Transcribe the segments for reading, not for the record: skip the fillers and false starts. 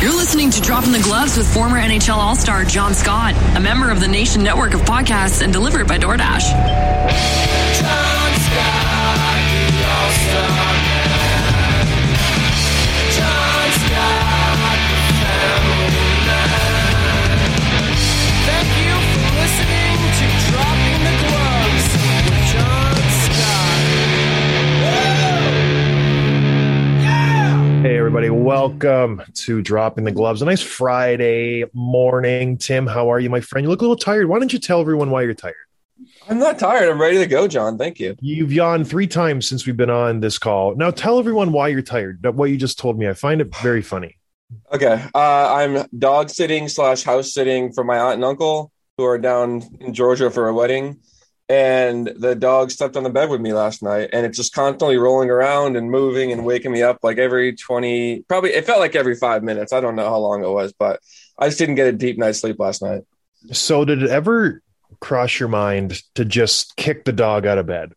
You're listening to Dropping the Gloves with former NHL All-Star John Scott, a member of the Nation Network of podcasts and delivered by DoorDash. John Scott, the All-Star Man. John Scott, the family man. Thank you for listening to Dropping the Gloves with John Scott. Yeah! Hey, everybody. Welcome to Dropping the Gloves. A nice Friday morning. Tim, how are you, my friend? You look a little tired. Why don't you tell everyone why you're tired? I'm not tired. I'm ready to go, John. Thank you. You've yawned three times since we've been on this call. Now tell everyone why you're tired. What you just told me, I find it very funny. Okay. I'm dog sitting / house sitting for my aunt and uncle who are down in Georgia for a wedding. And the dog slept on the bed with me last night, and it's just constantly rolling around and moving and waking me up like every 20, probably it felt like every 5 minutes. I don't know how long it was, but I just didn't get a deep night's sleep last night. So did it ever cross your mind to just kick the dog out of bed?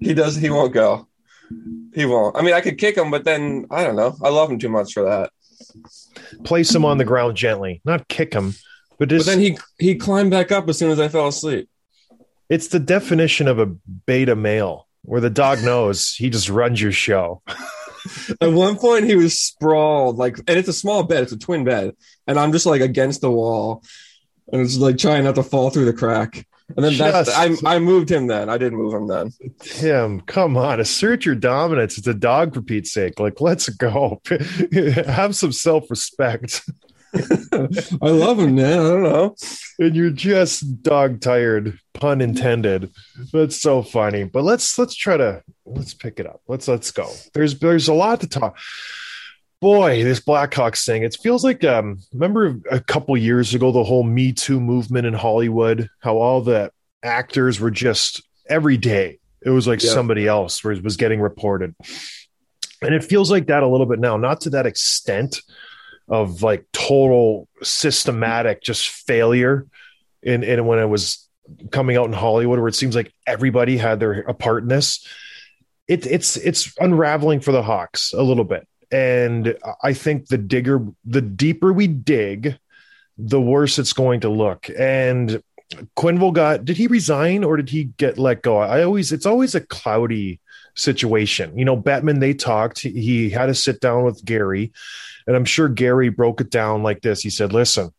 He won't go. He won't. I mean, I could kick him, but then I don't know. I love him too much for that. Place him on the ground gently, not kick him, but just. But then he climbed back up as soon as I fell asleep. It's the definition of a beta male, where the dog knows he just runs your show. At one point, he was sprawled, and it's a small bed. It's a twin bed. And I'm just, against the wall. And it's, trying not to fall through the crack. And then I moved him then. I didn't move him then. Tim, come on. Assert your dominance. It's a dog, for Pete's sake. Let's go. Have some self-respect. I love him, man. I don't know. And you're just dog tired, pun intended. That's so funny. But let's pick it up. Let's go. There's a lot to talk. Boy, this Blackhawks thing. It feels like remember a couple years ago the whole Me Too movement in Hollywood, how all the actors were just every day. It was like somebody else was getting reported. And it feels like that a little bit now, not to that extent of total systematic just failure and when it was coming out in Hollywood, where it seems like everybody had their a part in this, it's unraveling for the Hawks a little bit. And I think the deeper we dig, the worse it's going to look. And Quenneville did he resign or did he get let go? It's always a cloudy situation. Bettman, they talked, he had to sit down with Gary, and I'm sure Gary broke it down like this. He said, listen,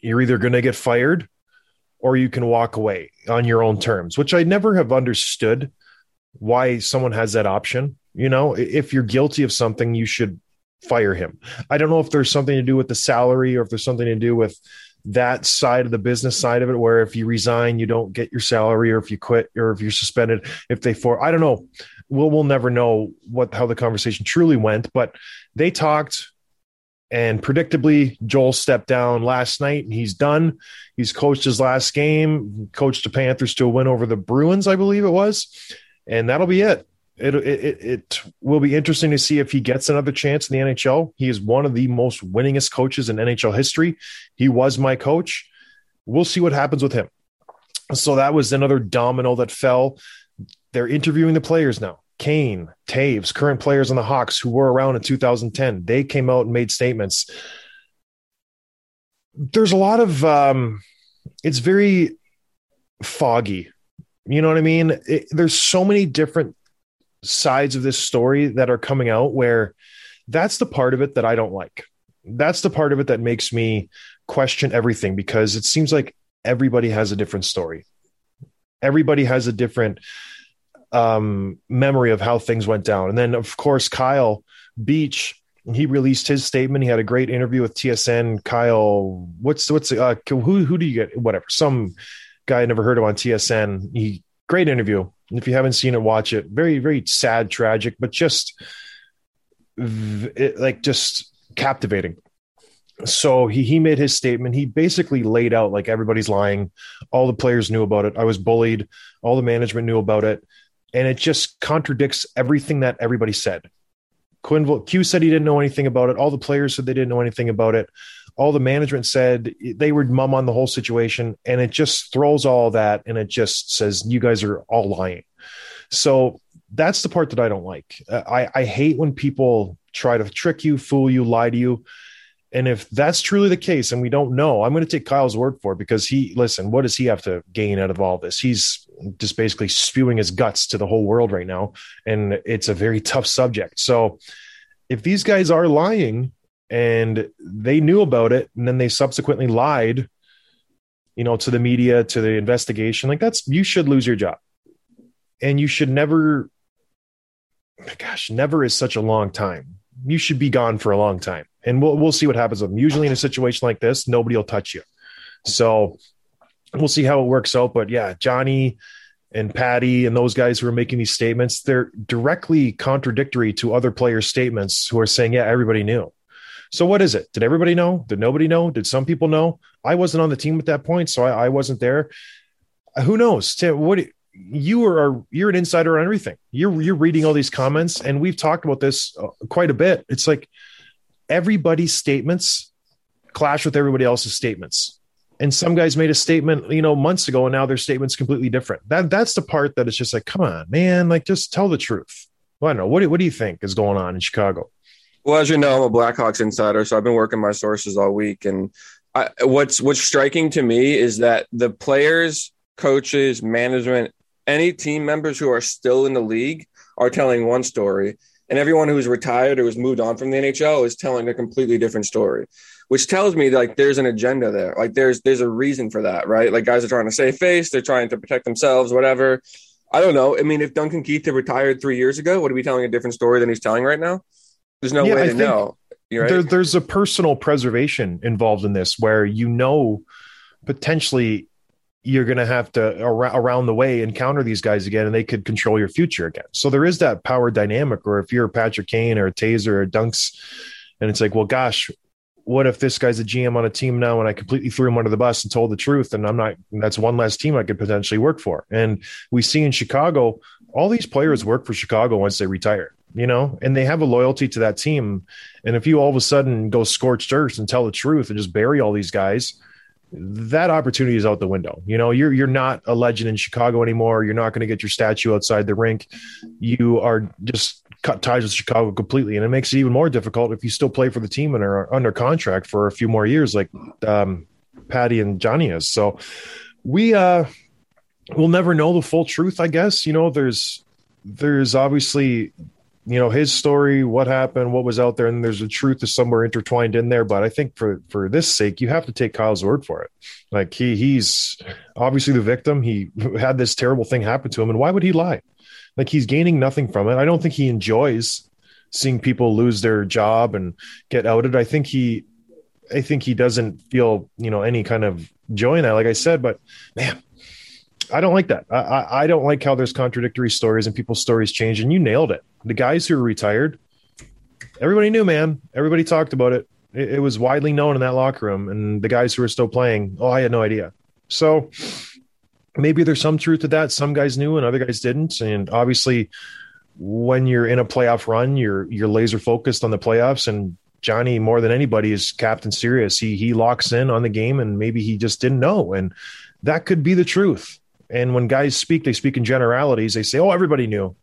you're either going to get fired or you can walk away on your own terms, which I never have understood why someone has that option. If you're guilty of something, you should fire him. I don't know if there's something to do with the salary or if there's something to do with that side of the business side of it, where if you resign, you don't get your salary, or if you quit, or if you're suspended, I don't know. We'll never know how the conversation truly went, but they talked, and predictably Joel stepped down last night and he's done. He's coached his last game, coached the Panthers to a win over the Bruins, I believe it was. And that'll be it. It will be interesting to see if he gets another chance in the NHL. He is one of the most winningest coaches in NHL history. He was my coach. We'll see what happens with him. So that was another domino that fell. They're interviewing the players now. Kane, Toews, current players on the Hawks who were around in 2010. They came out and made statements. There's a lot of it's very foggy. You know what I mean? There's so many different sides of this story that are coming out, where that's the part of it that I don't like. That's the part of it that makes me question everything, because it seems like everybody has a different story. Everybody has a different memory of how things went down. And then, of course, Kyle Beach, he released his statement. He had a great interview with TSN. Kyle, who do you get? Whatever. Some guy I never heard of on TSN. Great interview. If you haven't seen it, watch it. Very, very sad, tragic, but just captivating. So he made his statement. He basically laid out like everybody's lying. All the players knew about it. I was bullied. All the management knew about it. And it just contradicts everything that everybody said. Q said he didn't know anything about it. All the players said they didn't know anything about it. All the management said they were mum on the whole situation. And it just throws all that. And it just says, you guys are all lying. So that's the part that I don't like. I hate when people try to trick you, fool you, lie to you. And if that's truly the case, and we don't know, I'm going to take Kyle's word for it because what does he have to gain out of all this? He's just basically spewing his guts to the whole world right now. And it's a very tough subject. So if these guys are lying and they knew about it, and then they subsequently lied, to the media, to the investigation, you should lose your job. And you should never is such a long time. You should be gone for a long time. And we'll see what happens with them. Usually in a situation like this, nobody will touch you. So we'll see how it works out. But yeah, Johnny and Patty and those guys who are making these statements, they're directly contradictory to other players' statements who are saying, yeah, everybody knew. So what is it? Did everybody know? Did nobody know? Did some people know? I wasn't on the team at that point, so I wasn't there. Who knows? Tim, you're an insider on everything. You're reading all these comments, and we've talked about this quite a bit. It's like, everybody's statements clash with everybody else's statements. And some guys made a statement, months ago, and now their statement's completely different. That's the part that it's just like, come on, man, just tell the truth. Well, I don't know. What do you think is going on in Chicago? Well, as you know, I'm a Blackhawks insider, so I've been working my sources all week. And what's striking to me is that the players, coaches, management, any team members who are still in the league are telling one story. And everyone who's retired or who's moved on from the NHL is telling a completely different story, which tells me there's an agenda there. There's a reason for that, right? Guys are trying to save face. They're trying to protect themselves, whatever. I don't know. I mean, if Duncan Keith had retired 3 years ago, would he be telling a different story than he's telling right now? There's no way to know. Right? There's a personal preservation involved in this where, potentially you're going to have to around the way encounter these guys again, and they could control your future again. So there is that power dynamic, or if you're a Patrick Kane or a Tazer or Dunks, and it's like, well, gosh, what if this guy's a GM on a team now and I completely threw him under the bus and told the truth, and that's one less team I could potentially work for. And we see in Chicago, all these players work for Chicago once they retire, and they have a loyalty to that team. And if you all of a sudden go scorched earth and tell the truth and just bury all these guys, that opportunity is out the window. You're not a legend in Chicago anymore. You're not going to get your statue outside the rink. You are just cut ties with Chicago completely. And it makes it even more difficult if you still play for the team and are under contract for a few more years, like Patty and Johnny is. So we'll never know the full truth, I guess. There's obviously, his story, what happened, what was out there, and there's a truth is somewhere intertwined in there. But I think for this sake, you have to take Kyle's word for it. He's obviously the victim. He had this terrible thing happen to him, and why would he lie? He's gaining nothing from it. I don't think he enjoys seeing people lose their job and get outed. I think he doesn't feel any kind of joy in that, like I said. But man, I don't like that. I don't like how there's contradictory stories and people's stories change. And you nailed it. The guys who are retired, everybody knew, man. Everybody talked about it. It was widely known in that locker room. And the guys who are still playing, I had no idea. So maybe there's some truth to that. Some guys knew and other guys didn't. And obviously, when you're in a playoff run, you're laser focused on the playoffs. And Johnny, more than anybody, is Captain Serious. He locks in on the game, and maybe he just didn't know. And that could be the truth. And when guys speak, they speak in generalities. They say, oh, everybody knew.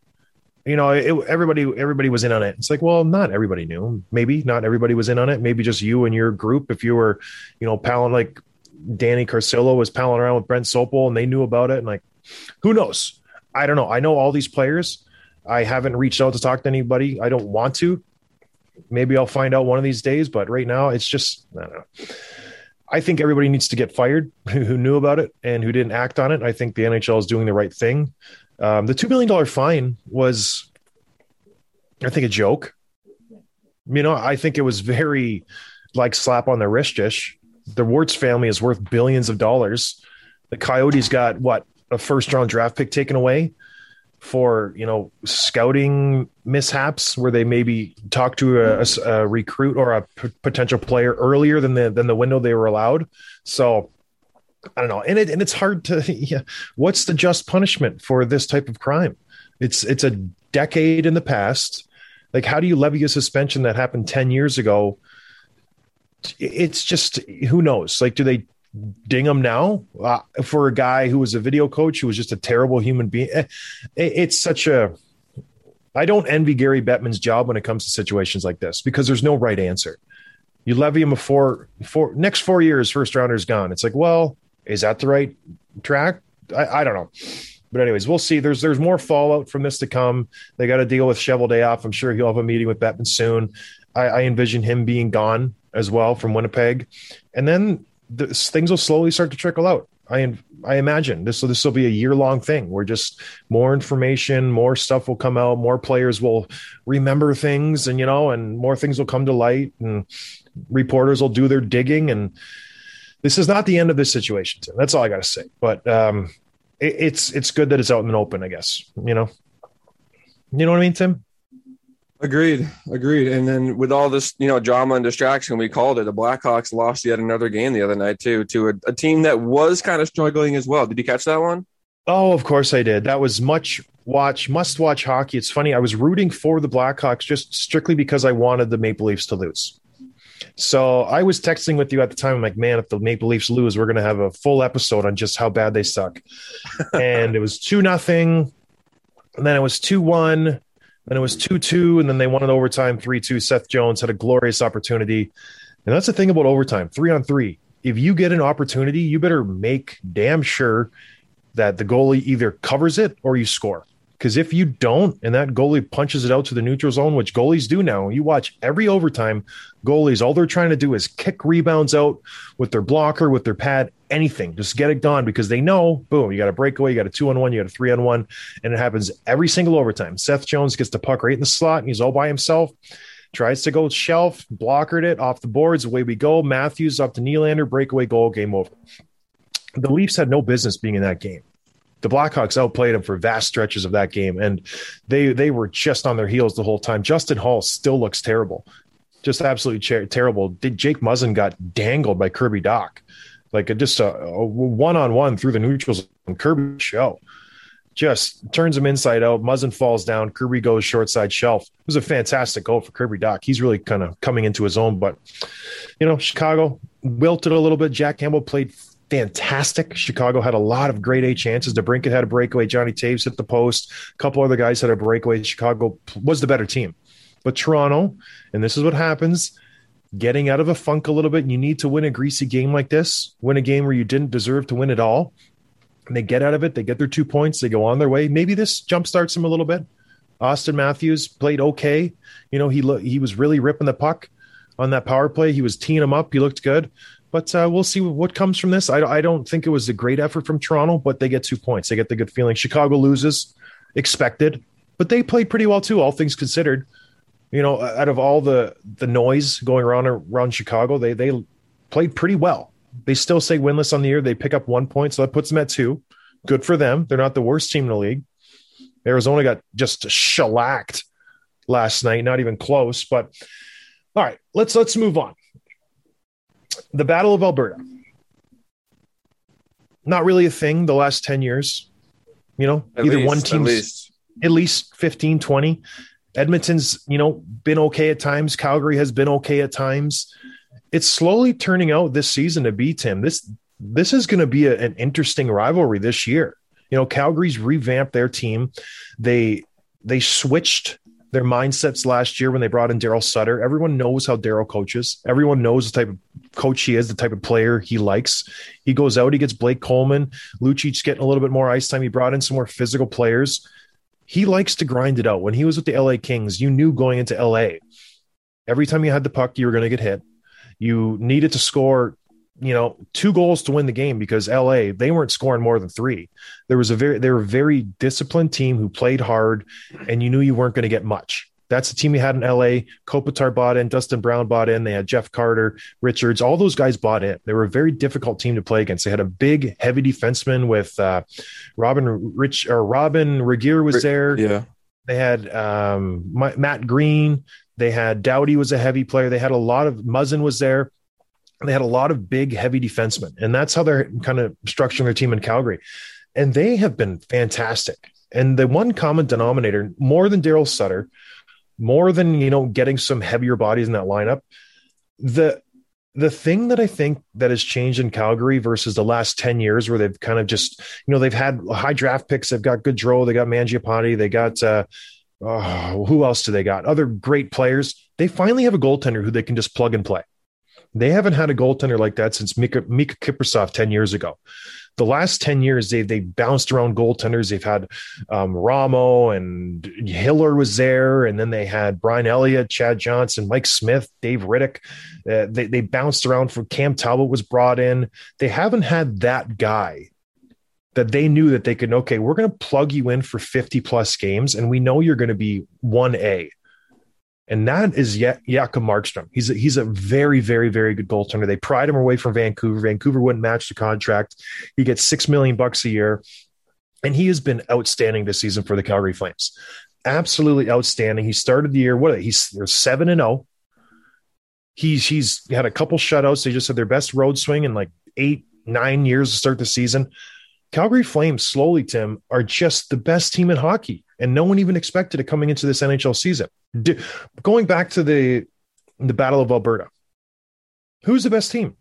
Everybody was in on it. It's like, well, not everybody knew. Maybe not everybody was in on it. Maybe just you and your group. If you were, palling, like Danny Carcillo was palling around with Brent Sopel, and they knew about it. And who knows? I don't know. I know all these players. I haven't reached out to talk to anybody. I don't want to. Maybe I'll find out one of these days. But right now, it's just, I don't know. I think everybody needs to get fired who knew about it and who didn't act on it. I think the NHL is doing the right thing. The $2 million fine was, I think, a joke. You know, I think it was very like slap on the wrist-ish. The Wirtz family is worth billions of dollars. The Coyotes got, what, a first-round draft pick taken away for, you know, scouting mishaps where they maybe talked to a recruit or a potential player earlier than the window they were allowed. So I don't know. And it's hard to, what's the just punishment for this type of crime? It's a decade in the past. Like, how do you levy a suspension that happened 10 years ago? It's just, who knows? Like, do they ding him now for a guy who was a video coach, who was just a terrible human being? I don't envy Gary Bettman's job when it comes to situations like this, because there's no right answer. You levy him next 4 years, first rounder's gone. It's like, well, is that the right track? I don't know. But anyways, we'll see. There's more fallout from this to come. They got to deal with Shevel Dayoff. I'm sure he'll have a meeting with Bettman soon. I envision him being gone as well from Winnipeg. And then things will slowly start to trickle out. I imagine this will be a year-long thing where just more information, more stuff will come out, more players will remember things, and and more things will come to light, and reporters will do their digging. And this is not the end of this situation, Tim. That's all I got to say. But it's good that it's out in the open, I guess. You know what I mean, Tim? Agreed. And then with all this, drama and distraction, we called it. The Blackhawks lost yet another game the other night too, to a team that was kind of struggling as well. Did you catch that one? Oh, of course I did. That was must watch hockey. It's funny. I was rooting for the Blackhawks just strictly because I wanted the Maple Leafs to lose. So I was texting with you at the time. I'm like, man, if the Maple Leafs lose, we're going to have a full episode on just how bad they suck. And it was 2-0. And then it was 2-1. And it was 2-2, and then they won in overtime, 3-2. Seth Jones had a glorious opportunity. And that's the thing about overtime, 3-on-3. If you get an opportunity, you better make damn sure that the goalie either covers it or you score. Because if you don't, and that goalie punches it out to the neutral zone, which goalies do now, you watch every overtime, goalies, all they're trying to do is kick rebounds out with their blocker, with their pad, anything. Just get it done, because they know, boom, you got a breakaway, you got a 2-on-1, you got a 3-on-1, and it happens every single overtime. Seth Jones gets the puck right in the slot, and he's all by himself, tries to go shelf, blockered it, off the boards, away we go. Matthews up to Nylander, breakaway goal, game over. The Leafs had no business being in that game. The Blackhawks outplayed them for vast stretches of that game, and they were just on their heels the whole time. Justin Hall still looks terrible, just absolutely terrible. Jake Muzzin got dangled by Kirby Doc, like a one-on-one through the neutrals. Kirby show just turns him inside out. Muzzin falls down. Kirby goes short side shelf. It was a fantastic goal for Kirby Doc. He's really kind of coming into his own, but Chicago wilted a little bit. Jack Campbell played fantastic. Chicago had a lot of grade A chances. DeBrincat had a breakaway. Johnny Toews hit the post. A couple other guys had a breakaway. Chicago was the better team. But Toronto, and this is what happens, getting out of a funk a little bit, and you need to win a greasy game like this, win a game where you didn't deserve to win at all. And they get out of it. They get their 2 points. They go on their way. Maybe this jumpstarts them a little bit. Austin Matthews played okay. He was really ripping the puck on that power play. He was teeing him up. He looked good. But we'll see what comes from this. I don't think it was a great effort from Toronto, but they get 2 points. They get the good feeling. Chicago loses, expected, but they played pretty well too, all things considered. Out of all the noise going around Chicago, they played pretty well. They still say winless on the year. They pick up 1 point, so that puts them at 2. Good for them. They're not the worst team in the league. Arizona got just shellacked last night, not even close. But all right, let's move on. The Battle of Alberta. Not really a thing the last 10 years. At least 15, 20. Edmonton's, been okay at times. Calgary has been okay at times. It's slowly turning out this season to be, Tim. This is going to be an interesting rivalry this year. Calgary's revamped their team. They switched their mindsets last year when they brought in Daryl Sutter. Everyone knows how Daryl coaches. Everyone knows the type of coach he is, the type of player he likes. He goes out, he gets Blake Coleman. Lucic getting a little bit more ice time. He brought in some more physical players. He likes to grind it out. When he was with the LA Kings, you knew going into LA, every time you had the puck, you were going to get hit. You needed to score you know, 2 goals to win the game because LA, they weren't scoring more than 3. There was they were a very disciplined team who played hard, and you knew you weren't going to get much. That's the team you had in LA. Kopitar bought in, Dustin Brown bought in. They had Jeff Carter, Richards, all those guys bought in. They were a very difficult team to play against. They had a big, heavy defenseman with Robin Regeer was there. Yeah. They had Matt Green. They had Doughty was a heavy player. They had a lot of Muzzin was there. They had a lot of big, heavy defensemen. And that's how they're kind of structuring their team in Calgary. And they have been fantastic. And the one common denominator, more than Daryl Sutter, more than, you know, getting some heavier bodies in that lineup, the thing that I think that has changed in Calgary versus the last 10 years where they've kind of just, you know, they've had high draft picks, they've got Gaudreau, they got Mangiapane, they got, who else do they got? Other great players. They finally have a goaltender who they can just plug and play. They haven't had a goaltender like that since Miikka Kiprusoff 10 years ago. The last 10 years, they bounced around goaltenders. They've had Ramo and Hiller was there, and then they had Brian Elliott, Chad Johnson, Mike Smith, Dave Riddick. They bounced around. From Cam Talbot was brought in. They haven't had that guy that they knew that they could, okay, we're going to plug you in for 50-plus games, and we know you're going to be 1A. And that is Jakob Markstrom. He's a very, very, very good goaltender. They pried him away from Vancouver. Vancouver wouldn't match the contract. He gets $6 million a year. And he has been outstanding this season for the Calgary Flames. Absolutely outstanding. He started the year, he's 7-0. He's had a couple shutouts. They just had their best road swing in like 8-9 years to start the season. Calgary Flames, slowly, Tim, are just the best team in hockey. And no one even expected it coming into this NHL season. Going back to the Battle of Alberta, who's the best team?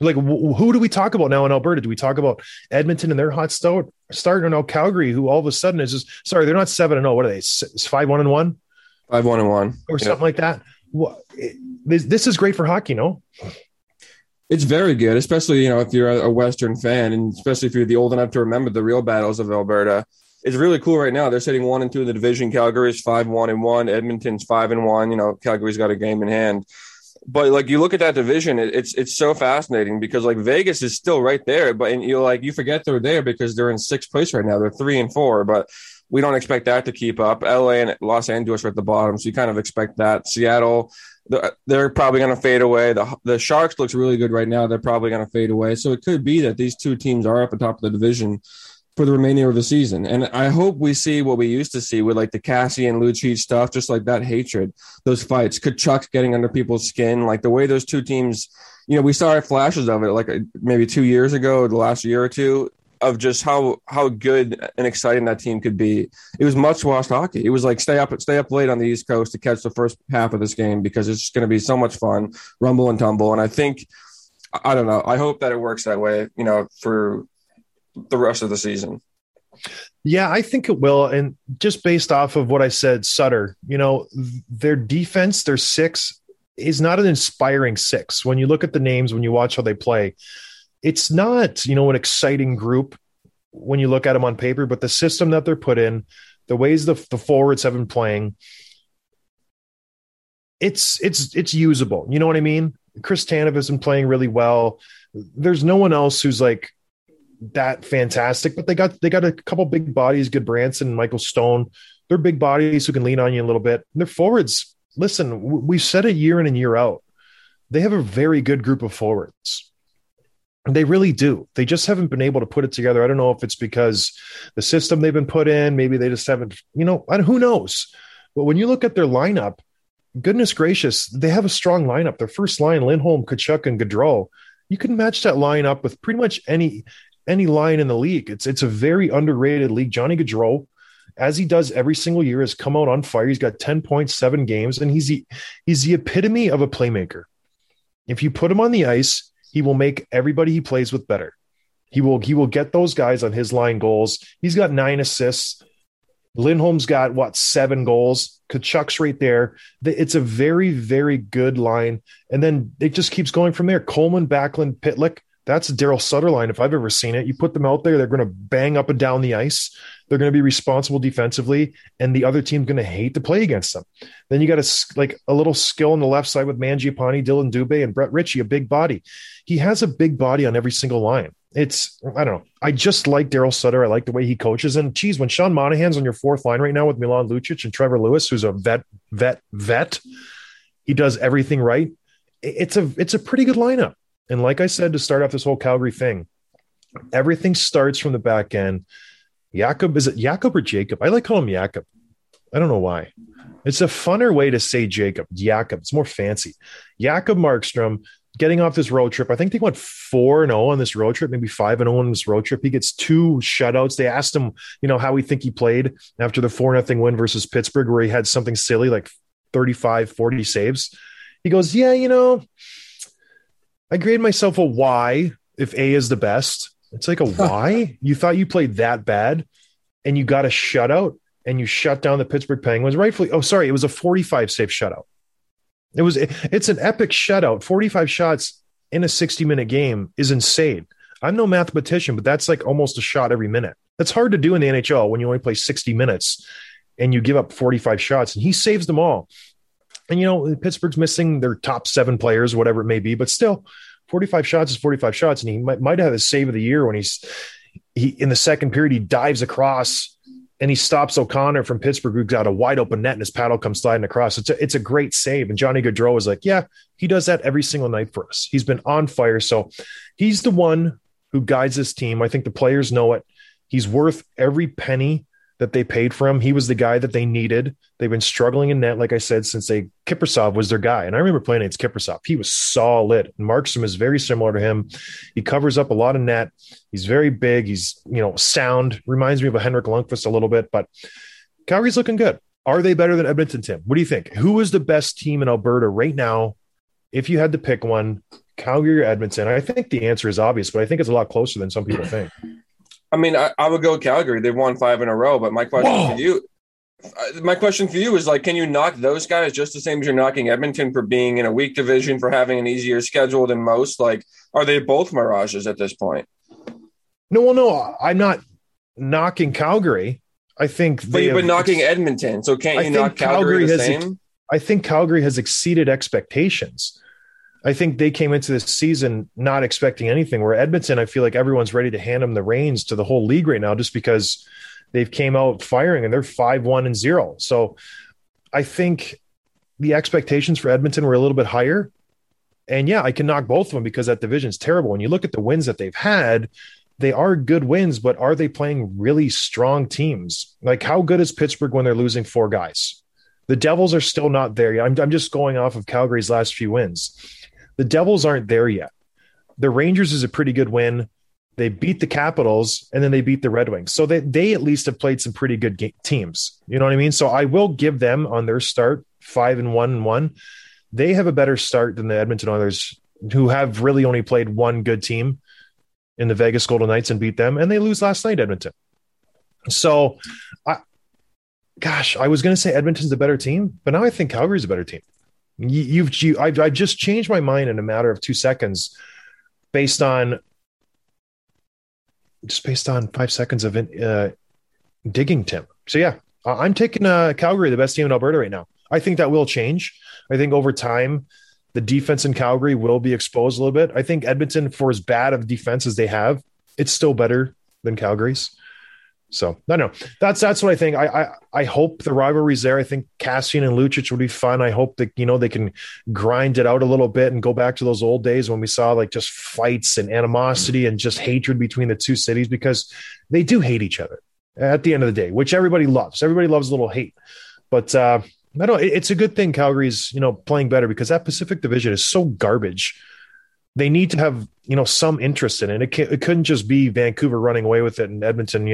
Like, who do we talk about now in Alberta? Do we talk about Edmonton and their hot start? Or now Calgary, who all of a sudden is just, sorry, they're not 7-0. What are they? 5-1-1? 5-1-1. Or something like that. This is great for hockey, no? It's very good, especially, you know, if you're a Western fan, and especially if you're the old enough to remember the real battles of Alberta. It's really cool right now. They're sitting 1-2 in the division. Calgary's 5-1-1. Edmonton's 5-1. You know, Calgary's got a game in hand. But like, you look at that division, it's so fascinating because like Vegas is still right there, but you like, you forget they're there because they're in 6th place right now. They're 3-4, but we don't expect that to keep up. LA and Los Angeles are at the bottom, so you kind of expect that. Seattle, they're probably going to fade away. The Sharks looks really good right now. They're probably going to fade away. So it could be that these two teams are at the top of the division for the remainder of the season. And I hope we see what we used to see with like the Cassian Lucic stuff, just like that hatred, those fights, Kachuk getting under people's skin, like the way those two teams, you know, we saw flashes of it, like maybe 2 years ago, the last year or two, of just how good and exciting that team could be. It was much watched hockey. It was like stay up late on the East Coast to catch the first half of this game because it's just going to be so much fun, rumble and tumble. And I think, I don't know, I hope that it works that way, you know, for the rest of the season. Yeah, I think it will. And just based off of what I said, Sutter, you know, their defense, their 6 is not an inspiring 6. When you look at the names, when you watch how they play, it's not, you know, an exciting group when you look at them on paper, but the system that they're put in, the ways the forwards have been playing, it's usable. You know what I mean? Chris Tanev has been playing really well. There's no one else who's like that fantastic, but they got a couple big bodies, Gudbranson and Michael Stone. They're big bodies who can lean on you a little bit. And their forwards, listen, we've said it year in and year out, they have a very good group of forwards. They really do. They just haven't been able to put it together. I don't know if it's because the system they've been put in, maybe they just haven't, you know, who knows? But when you look at their lineup, goodness gracious, they have a strong lineup. Their first line, Lindholm, Kachuk, and Gaudreau. You can match that lineup with pretty much any line in the league. It's a very underrated league. Johnny Gaudreau, as he does every single year, has come out on fire. He's got 10 points, 7 games, and he's the epitome of a playmaker. If you put him on the ice, he will make everybody he plays with better. He will get those guys on his line goals. He's got 9 assists. Lindholm's got 7 goals. Kachuk's right there. It's a very, very good line. And then it just keeps going from there. Coleman, Backlund, Pitlick, That's a Daryl Sutter line if I've ever seen it. You put them out there, they're going to bang up and down the ice. They're going to be responsible defensively, and the other team's going to hate to play against them. Then you got a little skill on the left side with Mangiapane, Dylan Dubé, and Brett Ritchie, a big body. He has a big body on every single line. I don't know. I just like Daryl Sutter. I like the way he coaches. And, geez, when Sean Monahan's on your fourth line right now with Milan Lucic and Trevor Lewis, who's a vet, he does everything right. It's a pretty good lineup. And like I said, to start off this whole Calgary thing, everything starts from the back end. Jakob, is it Jakob or Jacob? I like calling him Jakob. I don't know why. It's a funner way to say Jacob. Jakob. It's more fancy. Jakob Markstrom getting off this road trip. I think they went 4-0 on this road trip, maybe 5-0 on this road trip. He gets 2 shutouts. They asked him, how he think he played after the 4-0 win versus Pittsburgh, where he had something silly like 35, 40 saves. He goes, I grade myself a Y if A is the best. It's like a Y? You thought you played that bad and you got a shutout and you shut down the Pittsburgh Penguins rightfully. Oh, sorry. It was a 45 save shutout. It's an epic shutout. 45 shots in a 60-minute game is insane. I'm no mathematician, but that's like almost a shot every minute. That's hard to do in the NHL when you only play 60 minutes and you give up 45 shots, and he saves them all. And, Pittsburgh's missing their top 7 players, whatever it may be, but still 45 shots is 45 shots. And he might have his save of the year when he in the second period, he dives across and he stops O'Connor from Pittsburgh, who's got a wide open net, and his paddle comes sliding across. It's a great save. And Johnny Gaudreau is like, yeah, he does that every single night for us. He's been on fire. So he's the one who guides this team. I think the players know it. He's worth every penny that they paid for him. He was the guy that they needed. They've been struggling in net, like I said, since Kiprusoff was their guy. And I remember playing against Kiprusoff. He was solid. Markstrom is very similar to him. He covers up a lot of net. He's very big. He's, sound. Reminds me of a Henrik Lundqvist a little bit, but Calgary's looking good. Are they better than Edmonton, Tim? What do you think? Who is the best team in Alberta right now? If you had to pick one, Calgary or Edmonton? I think the answer is obvious, but I think it's a lot closer than some people think. I mean, I would go Calgary. They've won 5 in a row. But my question for you is, can you knock those guys just the same as you're knocking Edmonton for being in a weak division, for having an easier schedule than most? Are they both mirages at this point? No, I'm not knocking Calgary. I think you've been knocking Edmonton. So can't you knock Calgary the same? I think Calgary has exceeded expectations. I think they came into this season not expecting anything, where Edmonton, I feel like everyone's ready to hand them the reins to the whole league right now, just because they've came out firing and they're 5-1-0. So I think the expectations for Edmonton were a little bit higher, and I can knock both of them because that division's terrible. When you look at the wins that they've had, they are good wins, but are they playing really strong teams? How good is Pittsburgh when they're losing 4 guys? The Devils are still not there yet. I'm just going off of Calgary's last few wins. The Devils aren't there yet. The Rangers is a pretty good win. They beat the Capitals, and then they beat the Red Wings. So they at least have played some pretty good teams. You know what I mean? So I will give them on their start 5-1-1. They have a better start than the Edmonton Oilers, who have really only played one good team in the Vegas Golden Knights and beat them. And they lose last night, Edmonton. So I was going to say Edmonton's a better team, but now I think Calgary's a better team. I've just changed my mind in a matter of 2 seconds, based on 5 seconds of digging, Tim. So I'm taking Calgary, the best team in Alberta right now. I think that will change. I think over time, the defense in Calgary will be exposed a little bit. I think Edmonton, for as bad of defense as they have, it's still better than Calgary's. So I don't know. That's what I think. I hope the rivalry's there. I think Cassian and Lucic would be fun. I hope that they can grind it out a little bit and go back to those old days when we saw just fights and animosity and just hatred between the two cities, because they do hate each other at the end of the day, which everybody loves. Everybody loves a little hate, but I don't. It's a good thing Calgary's playing better, because that Pacific Division is so garbage. They need to have, some interest in it. It couldn't just be Vancouver running away with it and Edmonton,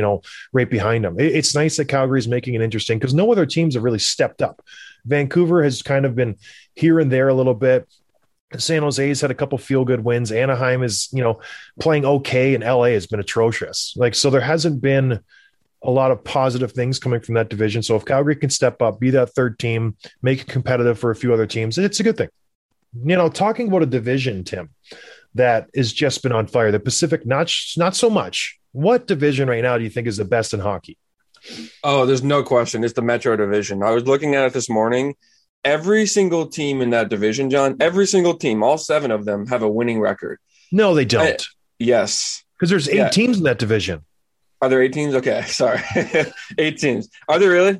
right behind them. It's nice that Calgary's making it interesting, because no other teams have really stepped up. Vancouver has kind of been here and there a little bit. San Jose's had a couple feel-good wins. Anaheim is, playing okay, and LA has been atrocious. So there hasn't been a lot of positive things coming from that division. So if Calgary can step up, be that third team, make it competitive for a few other teams, it's a good thing. Talking about a division, Tim, that has just been on fire. The Pacific, not so much. What division right now do you think is the best in hockey? Oh, there's no question. It's the Metro division. I was looking at it this morning. Every single team in that division, John, every single team, all seven of them have a winning record. No, they don't. Yes. Because there's eight teams in that division. Are there eight teams? Okay, sorry. 8 teams. Are there really?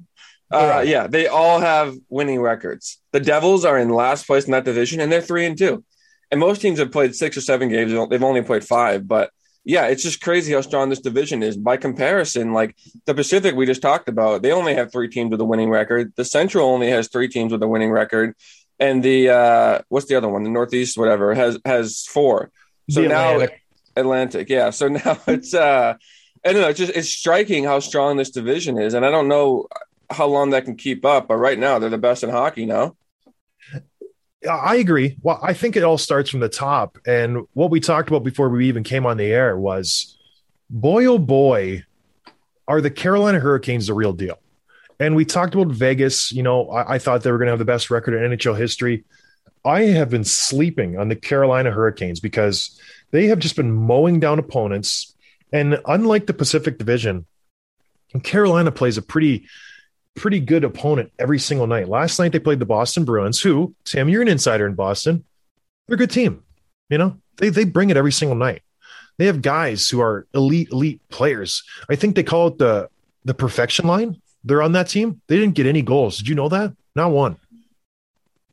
Yeah, they all have winning records. The Devils are in last place in that division, and they're 3-2. And most teams have played 6 or 7 games. They've only played 5, but yeah, it's just crazy how strong this division is. By comparison, like the Pacific we just talked about, they only have 3 teams with a winning record. The Central only has 3 teams with a winning record. And the what's the other one? The Northeast, whatever, has 4. So now Atlantic. Yeah. So now it's I don't know, it's striking how strong this division is. And I don't know how long that can keep up, but right now they're the best in hockey now. I agree. Well, I think it all starts from the top. And what we talked about before we even came on the air was, boy, oh boy, are the Carolina Hurricanes the real deal? And we talked about Vegas. You know, I thought they were going to have the best record in NHL history. I have been sleeping on the Carolina Hurricanes because they have just been mowing down opponents. And unlike the Pacific Division, Carolina plays a pretty good opponent every single night. Last night, they played the Boston Bruins, who, Tim, you're an insider in Boston. They're a good team. You know, they bring it every single night. They have guys who are elite players. I think they call it the perfection line. They're on that team. They didn't get any goals. Did you know that? Not one.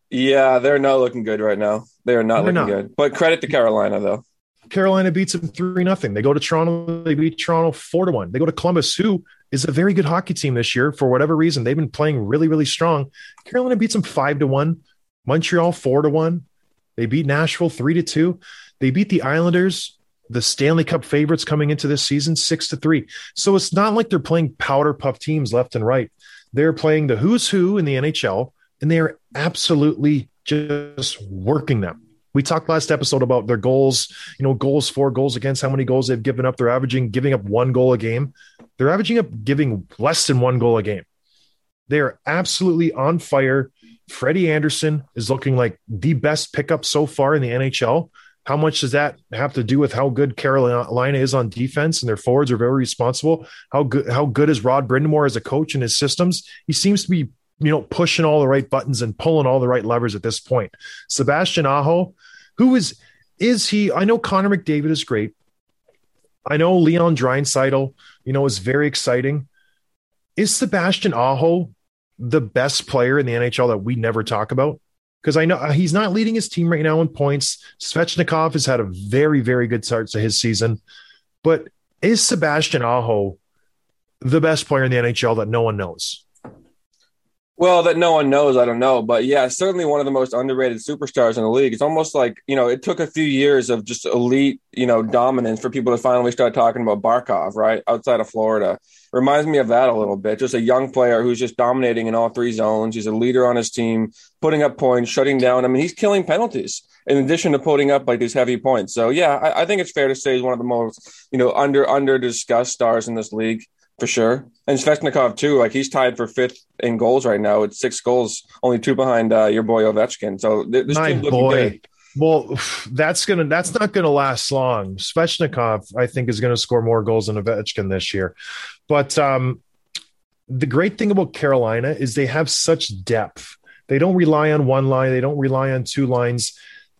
Yeah, they're not looking good right now. They are not good. But credit to Carolina, though. Carolina beats them 3-0. They go to Toronto. They beat Toronto 4-1. They go to Columbus, who is a very good hockey team this year. For whatever reason, they've been playing really, really strong. Carolina beats them 5-1. Montreal 4-1. They beat Nashville 3-2. They beat the Islanders, the Stanley Cup favorites coming into this season, 6-3. So it's not like they're playing powder puff teams left and right. They're playing the who's who in the NHL, and they are absolutely just working them. We talked last episode about their goals, you know, goals for, goals against, how many goals they've given up. They're averaging giving up 1 goal a game. They're averaging up giving less than 1 goal a game. They are absolutely on fire. Freddie Anderson is looking like the best pickup so far in the NHL. How much does that have to do with how good Carolina is on defense, and their forwards are very responsible? How good is Rod Brindamore as a coach and his systems? He seems to be, you know, pushing all the right buttons and pulling all the right levers at this point. Sebastian Aho, who is he? I know Connor McDavid is great. I know Leon Draisaitl, you know, is very exciting. Is Sebastian Aho the best player in the NHL that we never talk about? Because I know he's not leading his team right now in points. Svechnikov has had a very, very good start to his season. But is Sebastian Aho the best player in the NHL that no one knows? Well, that no one knows, I don't know. But, yeah, certainly one of the most underrated superstars in the league. It's almost like, you know, it took a few years of just elite, you know, dominance for people to finally start talking about Barkov, right, outside of Florida. Reminds me of that a little bit. Just a young player who's just dominating in all 3 zones. He's a leader on his team, putting up points, shutting down. I mean, he's killing penalties in addition to putting up, like, these heavy points. So, yeah, I think it's fair to say he's one of the most, you know, under-discussed stars in this league. For sure. And Svechnikov, too, like he's tied for 5th in goals right now. It's 6 goals, only 2 behind your boy Ovechkin. So this team's looking good. Well, that's not going to last long. Svechnikov, I think, is going to score more goals than Ovechkin this year. But the great thing about Carolina is they have such depth. They don't rely on one line. They don't rely on 2 lines.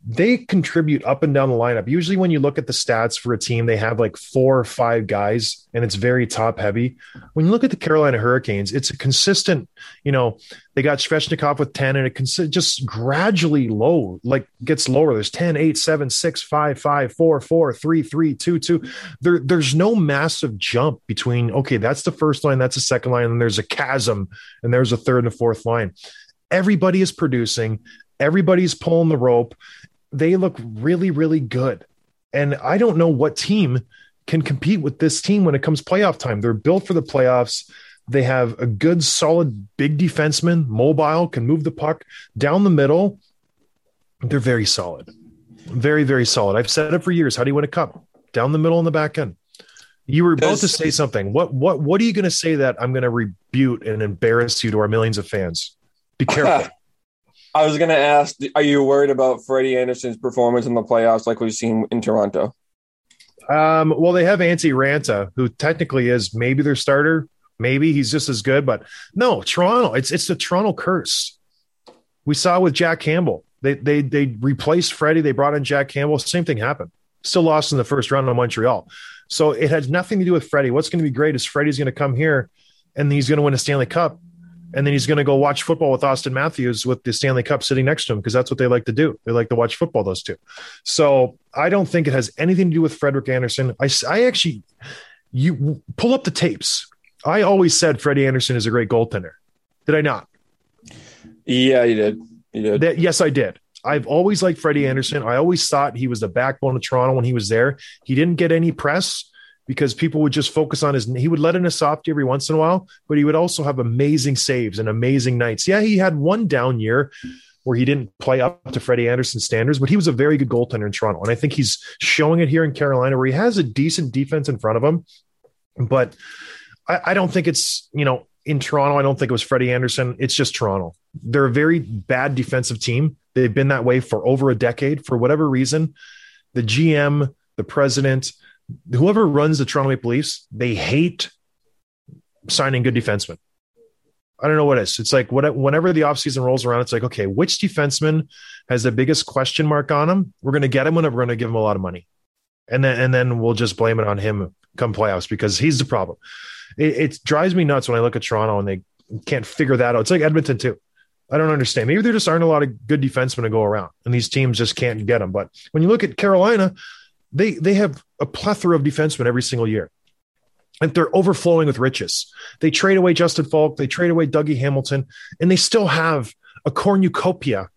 They contribute up and down the lineup. Usually when you look at the stats for a team, they have like 4 or 5 guys, and it's very top heavy. When you look at the Carolina Hurricanes, it's a consistent, you know, they got Svechnikov with 10, and it just gradually gets lower. There's 10, 8, 7, 6, 5, 5, 4, 4, 3, 3, 2, 2. There's no massive jump between, okay, that's the first line, that's the second line, and there's a chasm, and there's a third and a fourth line. Everybody is producing. Everybody's pulling the rope. They look really, really good. And I don't know what team can compete with this team when it comes playoff time. They're built for the playoffs. They have a good, solid, big defenseman, mobile, can move the puck down the middle. They're very solid. Very, very solid. I've said it for years. How do you win a cup? Down the middle and the back end. You were about to say something. What are you going to say that I'm going to rebuke and embarrass you to our millions of fans? Be careful. I was going to ask, are you worried about Freddie Anderson's performance in the playoffs like we've seen in Toronto? Well, they have Antti Raanta, who technically is maybe their starter. Maybe he's just as good, but no, Toronto, it's the Toronto curse. We saw with Jack Campbell. They replaced Freddie. They brought in Jack Campbell. Same thing happened. Still lost in the first round on Montreal. So it has nothing to do with Freddie. What's going to be great is Freddie's going to come here and he's going to win a Stanley Cup. And then he's going to go watch football with Austin Matthews with the Stanley Cup sitting next to him, because that's what they like to do. They like to watch football, those two. So I don't think it has anything to do with Frederick Anderson. I actually, you pull up the tapes. I always said Freddie Anderson is a great goaltender. Did I not? Yeah, you did. You did. Yes, I did. I've always liked Freddie Anderson. I always thought he was the backbone of Toronto when he was there. He didn't get any press, because people would just focus on his, he would let in a softie every once in a while, but he would also have amazing saves and amazing nights. Yeah, he had one down year where he didn't play up to Freddie Anderson's standards, but he was a very good goaltender in Toronto. And I think he's showing it here in Carolina, where he has a decent defense in front of him. But I don't think it's, you know, in Toronto, I don't think it was Freddie Anderson. It's just Toronto. They're a very bad defensive team. They've been that way for over a decade. For whatever reason, the GM, the president, whoever runs the Toronto Maple Leafs, they hate signing good defensemen. I don't know what it is. It's like whenever the offseason rolls around, it's like, okay, which defenseman has the biggest question mark on him? We're going to get him and we're going to give him a lot of money. And then we'll just blame it on him come playoffs, because he's the problem. It drives me nuts when I look at Toronto and they can't figure that out. It's like Edmonton too. I don't understand. Maybe there just aren't a lot of good defensemen to go around, and these teams just can't get them. But when you look at Carolina, They have a plethora of defensemen every single year, and they're overflowing with riches. They trade away Justin Falk, they trade away Dougie Hamilton, and they still have a cornucopia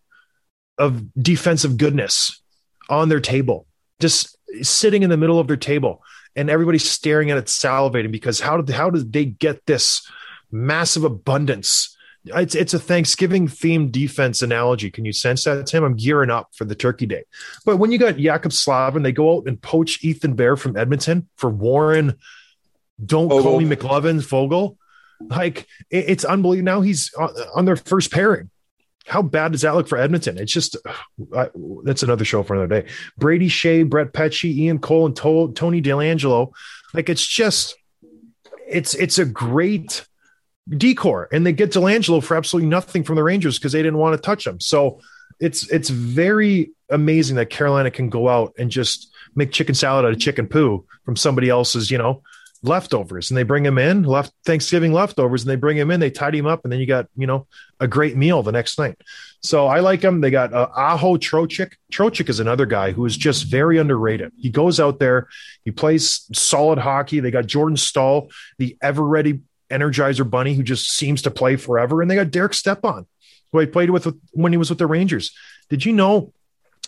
of defensive goodness on their table, just sitting in the middle of their table, and everybody's staring at it, salivating, because how did they get this massive abundance? It's a Thanksgiving-themed defense analogy. Can you sense that, Tim? I'm gearing up for the turkey day. But when you got Jakob Slavin, they go out and poach Ethan Bear from Edmonton for Warren, Call Me McLovin, Fogle. Like, it's unbelievable. Now he's on their first pairing. How bad does that look for Edmonton? It's just – that's another show for another day. Brady Shea, Brett Pesci, Ian Cole, and Tony DeAngelo. Like, it's just – it's a great – decor, and they get DeAngelo for absolutely nothing from the Rangers because they didn't want to touch him. So it's very amazing that Carolina can go out and just make chicken salad out of chicken poo from somebody else's, you know, leftovers. And they bring him in, Thanksgiving leftovers, and they bring him in, they tidy him up, and then you got, you know, a great meal the next night. So I like him. They got Aho Trocheck. Trocheck is another guy who is just very underrated. He goes out there, he plays solid hockey. They got Jordan Staal, the ever-ready Energizer Bunny, who just seems to play forever. And they got Derek Stepan, who I played with when he was with the Rangers. Did you know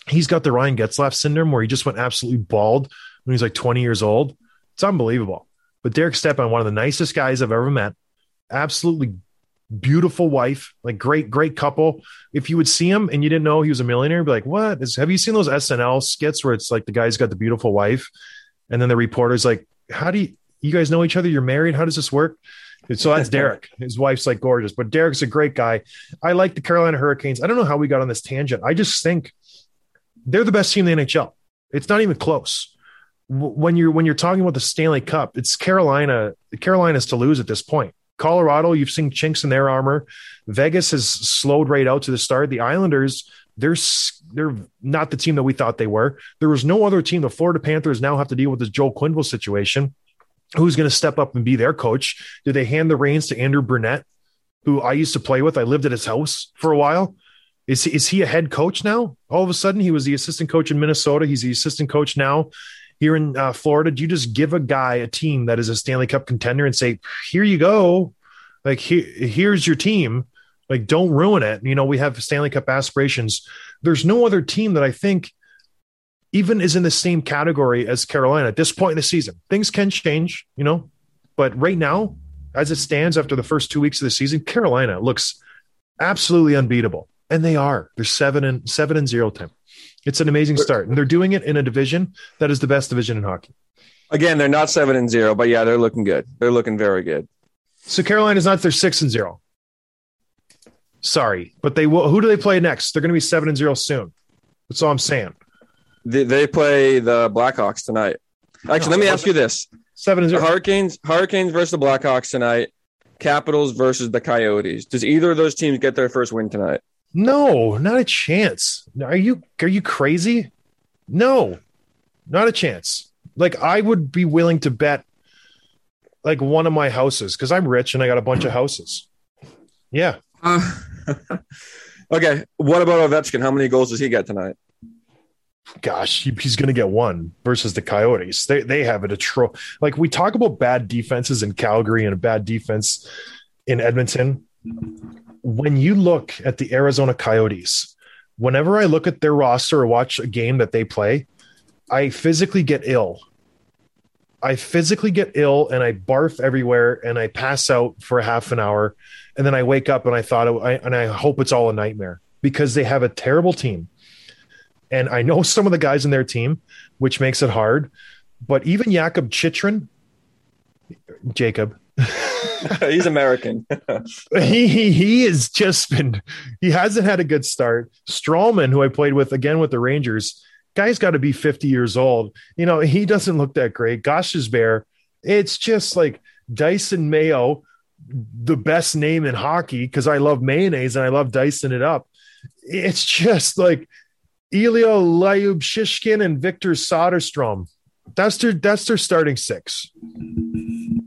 he's got the Ryan Getzlaf syndrome, where he just went absolutely bald when he's like 20 years old? It's unbelievable. But Derek Stepan, one of the nicest guys I've ever met, absolutely beautiful wife, like great couple. If you would see him and you didn't know he was a millionaire, you'd be like, what? Have you seen those SNL skits where it's like the guy's got the beautiful wife, and then the reporter's like, how do you guys know each other? You're married? How does this work? So that's Derek. His wife's like gorgeous, but Derek's a great guy. I like the Carolina Hurricanes. I don't know how we got on this tangent. I just think they're the best team in the NHL. It's not even close. When you're talking about the Stanley Cup, it's Carolina. Carolina's to lose at this point. Colorado, you've seen chinks in their armor. Vegas has slowed right out to the start. The Islanders, they're not the team that we thought they were. There was no other team. The Florida Panthers now have to deal with this Joel Quenneville situation. Who's going to step up and be their coach? Do they hand the reins to Andrew Burnett, who I used to play with? I lived at his house for a while. Is he a head coach now? All of a sudden, he was the assistant coach in Minnesota. He's the assistant coach now here in Florida. Do you just give a guy a team that is a Stanley Cup contender and say, here you go, like here's your team, like don't ruin it. You know, we have Stanley Cup aspirations. There's no other team that I think even is in the same category as Carolina at this point in the season. Things can change, you know, but right now, as it stands after the first 2 weeks of the season, Carolina looks absolutely unbeatable. And they are. They're 7-0, Tim. It's an amazing start. And they're doing it in a division that is the best division in hockey. Again, they're not 7-0, but yeah, they're looking good. They're looking very good. So Carolina's not, they're 6-0. Sorry, but they will. Who do they play next? They're going to be 7-0 soon. That's all I'm saying. They play the Blackhawks tonight. Actually, let me ask you this: 7-0 Hurricanes versus the Blackhawks tonight. Capitals versus the Coyotes. Does either of those teams get their first win tonight? No, not a chance. Are you crazy? No, not a chance. Like, I would be willing to bet like one of my houses, because I'm rich and I got a bunch of houses. Yeah. Okay. What about Ovechkin? How many goals does he get tonight? Gosh, he's going to get one versus the Coyotes. They have a trophy. Like, we talk about bad defenses in Calgary and a bad defense in Edmonton. When you look at the Arizona Coyotes, whenever I look at their roster or watch a game that they play, I physically get ill. I physically get ill and I barf everywhere and I pass out for half an hour. And then I wake up and I hope it's all a nightmare, because they have a terrible team. And I know some of the guys in their team, which makes it hard. But even Jakob, he's American. he has just been, he hasn't had a good start. Strawman, who I played with again with the Rangers, guy's got to be 50 years old. You know, he doesn't look that great. Gosh is bare. It's just like Dyson Mayo, the best name in hockey, because I love mayonnaise and I love dicing it up. It's just like Elio Lyub Shishkin and Victor Soderstrom. That's their starting six.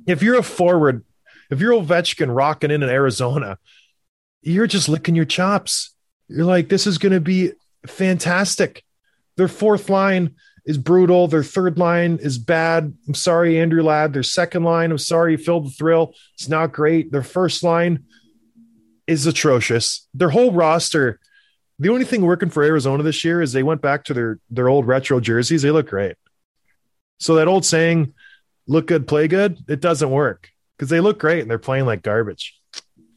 If you're a forward, if you're Ovechkin rocking in Arizona, you're just licking your chops. You're like, this is going to be fantastic. Their fourth line is brutal. Their third line is bad. I'm sorry, Andrew Ladd. Their second line, I'm sorry, Phil the Thrill. It's not great. Their first line is atrocious. Their whole roster, the only thing working for Arizona this year is they went back to their old retro jerseys. They look great. So that old saying, look good, play good, it doesn't work, because they look great and they're playing like garbage.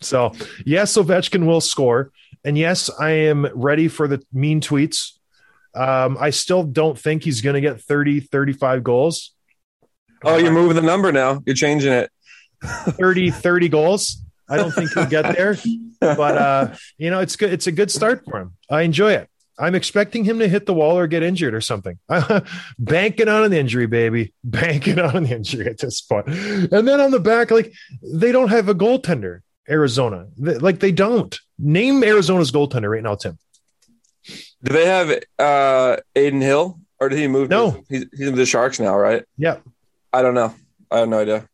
So, yes, Ovechkin will score. And, yes, I am ready for the mean tweets. I still don't think he's going to get 30, 35 goals. Oh, you're moving the number now. You're changing it. 30 goals. I don't think he'll get there, but it's good. It's a good start for him. I enjoy it. I'm expecting him to hit the wall or get injured or something. Banking on an injury, baby. Banking on an injury at this point. And then on the back, like, they don't have a goaltender, Arizona. They don't. Name Arizona's goaltender right now, Tim. Do they have Aiden Hill, or did he move? No, he's in the Sharks now, right? Yeah. I don't know. I have no idea.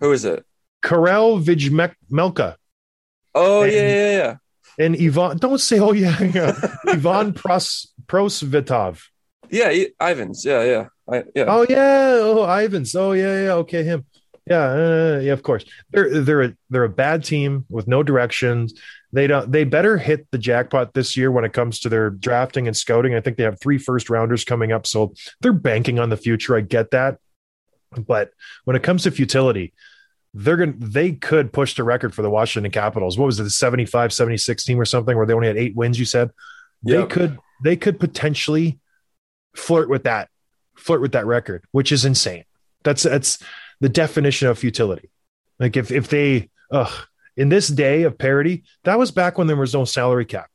Who is it? Karel Vejmelka. Oh, and, yeah. And Ivan, don't say, oh, yeah. Ivan Prosvetov. Yeah, Ivans. Yeah. Oh, yeah. Oh, Ivans. Oh, yeah. Okay, him. Yeah, of course. They're a bad team with no directions. They better hit the jackpot this year when it comes to their drafting and scouting. I think they have 3 first rounders coming up, so they're banking on the future. I get that, but when it comes to futility, they could push the record for the Washington Capitals. What was it, the 75-76 team or something, where they only had 8 wins? You said Yep. they could potentially flirt with that record, which is insane. That's the definition of futility. Like if they, in this day of parity, that was back when there was no salary cap,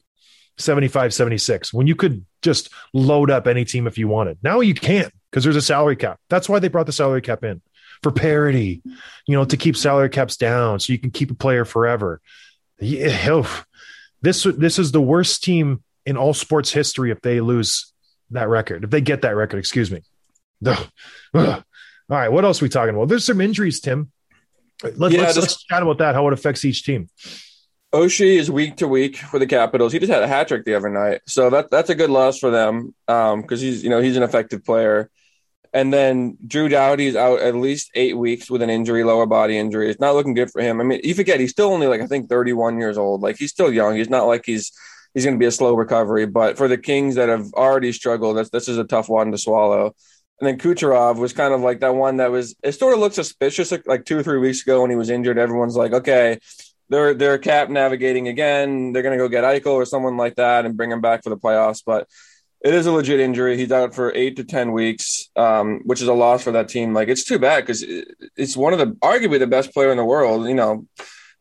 75-76, when you could just load up any team if you wanted. Now you can't, because there's a salary cap. That's why they brought the salary cap in, for parity, to keep salary caps down so you can keep a player forever. Yeah, this is the worst team in all sports history if they lose that record, if they get that record, excuse me. Ugh. All right, what else are we talking about? There's some injuries, Tim. Let's chat about that, how it affects each team. Oshie is week to week for the Capitals. He just had a hat trick the other night, so that's a good loss for them, because he's an effective player. And then Drew Doughty is out at least 8 weeks with an injury, lower body injury. It's not looking good for him. I mean, you forget he's still only 31 years old. Like, he's still young. He's not like he's going to be a slow recovery. But for the Kings that have already struggled, this is a tough one to swallow. And then Kucherov was kind of like that one that was – it sort of looked suspicious like 2 or 3 weeks ago when he was injured. Everyone's like, okay, they're cap navigating again. They're going to go get Eichel or someone like that and bring him back for the playoffs. But it is a legit injury. He's out for 8 to 10 weeks, which is a loss for that team. Like, it's too bad, because it's one of the – arguably the best player in the world.